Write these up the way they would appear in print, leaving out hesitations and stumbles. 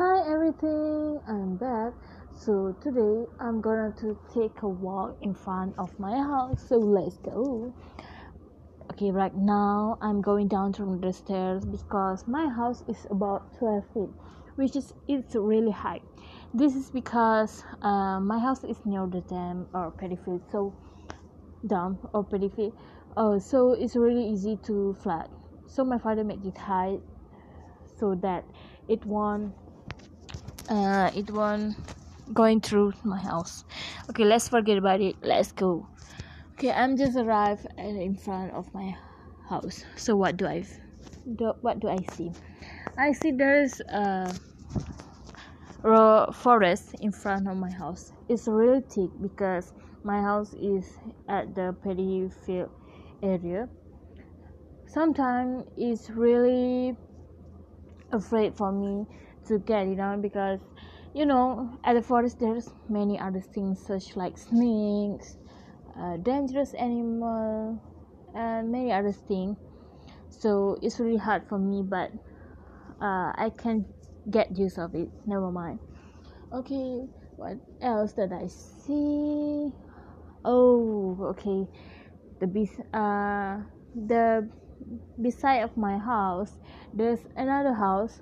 Hi everything, I'm back. So today I'm gonna to take a walk in front of my house, so let's go. Okay, right now I'm going down from the stairs because my house is about 12 feet, which is it's really high. This is because my house is near the dam or pedophile, so dam or pedophile, so it's really easy to flood. So my father made it high so that it won't going through my house. Okay, let's forget about it, let's go. Okay, I'm just arrived in front of my house. So what do I see? I see there's a raw forest in front of my house. It's really thick because my house is at the pedophile area. Sometimes it's really afraid for me to get it down because at the forest there's many other things such like snakes, dangerous animal, and many other things. So it's really hard for me, but I can get use of it. Never mind. Okay, what else did I see? Oh, okay, the beside of my house there's another house.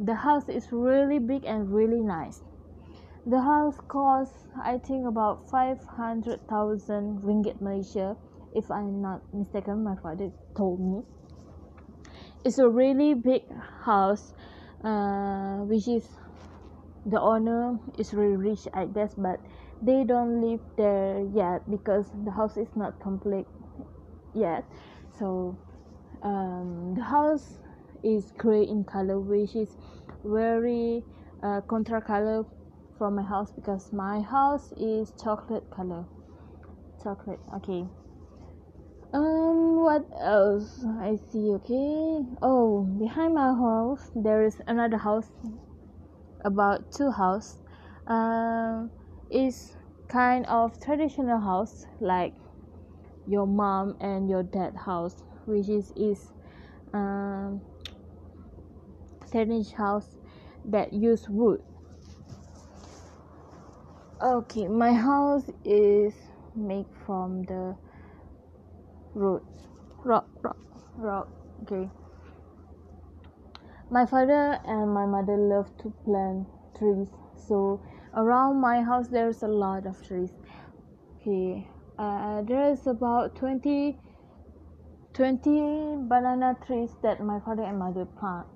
The house is really big and really nice. The house costs I think about 500,000 ringgit Malaysia, if I'm not mistaken. My father told me it's a really big house, which is the owner is really rich, I guess, but they don't live there yet because the house is not complete yet. So the house is grey in color, which is very contrast color from my house because my house is chocolate color. Chocolate. Okay. What else I see? Okay. Oh, behind my house there is another house. About two house. Is kind of traditional house like your mom and your dad house, which is traditional house that use wood. Okay, my house is made from the rock. Okay, my father and my mother love to plant trees, so around my house there's a lot of trees. Okay, there is about 20 banana trees that my father and mother plant.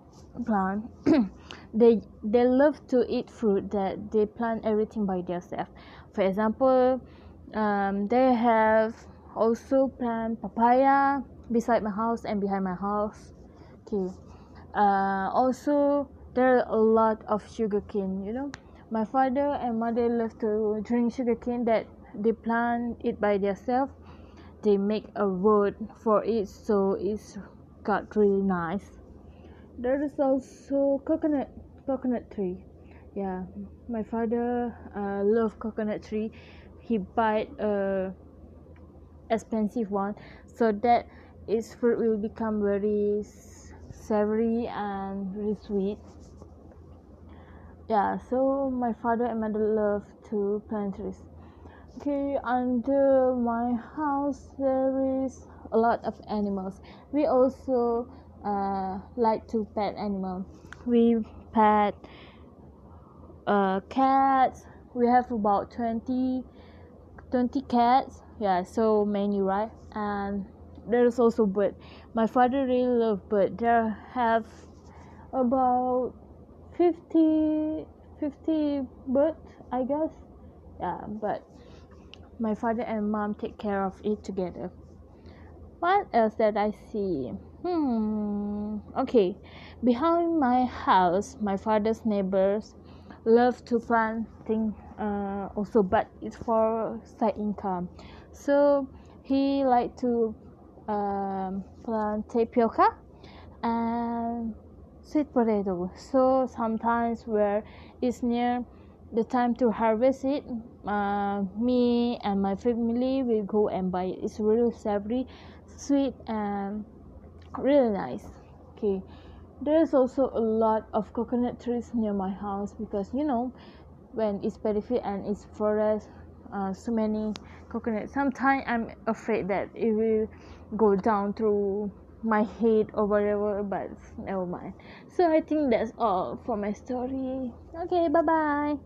they love to eat fruit that they plant everything by themselves. For example, they have also plant papaya beside my house and behind my house. Okay, also there are a lot of sugarcane. My father and mother love to drink sugarcane that they plant it by themselves. They make a road for it, so it's got really nice. There is also coconut tree. Yeah, my father love coconut tree. He buy a expensive one so that its fruit will become very savory and very sweet. Yeah, so my father and mother love to plant trees. Okay, under my house there is a lot of animals. We also like to pet animals. We pet cats. We have about 20 cats. Yeah, so many, right? And there's also bird. My father really loves bird. There have about 50 birds, I guess. Yeah, but my father and mom take care of it together. What else did I see? Okay. Behind my house, my father's neighbors love to plant things also, but it's for side income. So he like to plant tapioca and sweet potato. So sometimes where it's near the time to harvest it, me and my family will go and buy it. It's really savory, sweet, and really nice. Okay, There is also a lot of coconut trees near my house because when it's periphery and it's forest, so many coconuts. Sometimes I'm afraid that it will go down through my head or whatever, but never mind. So I think that's all for my story. Okay, bye bye.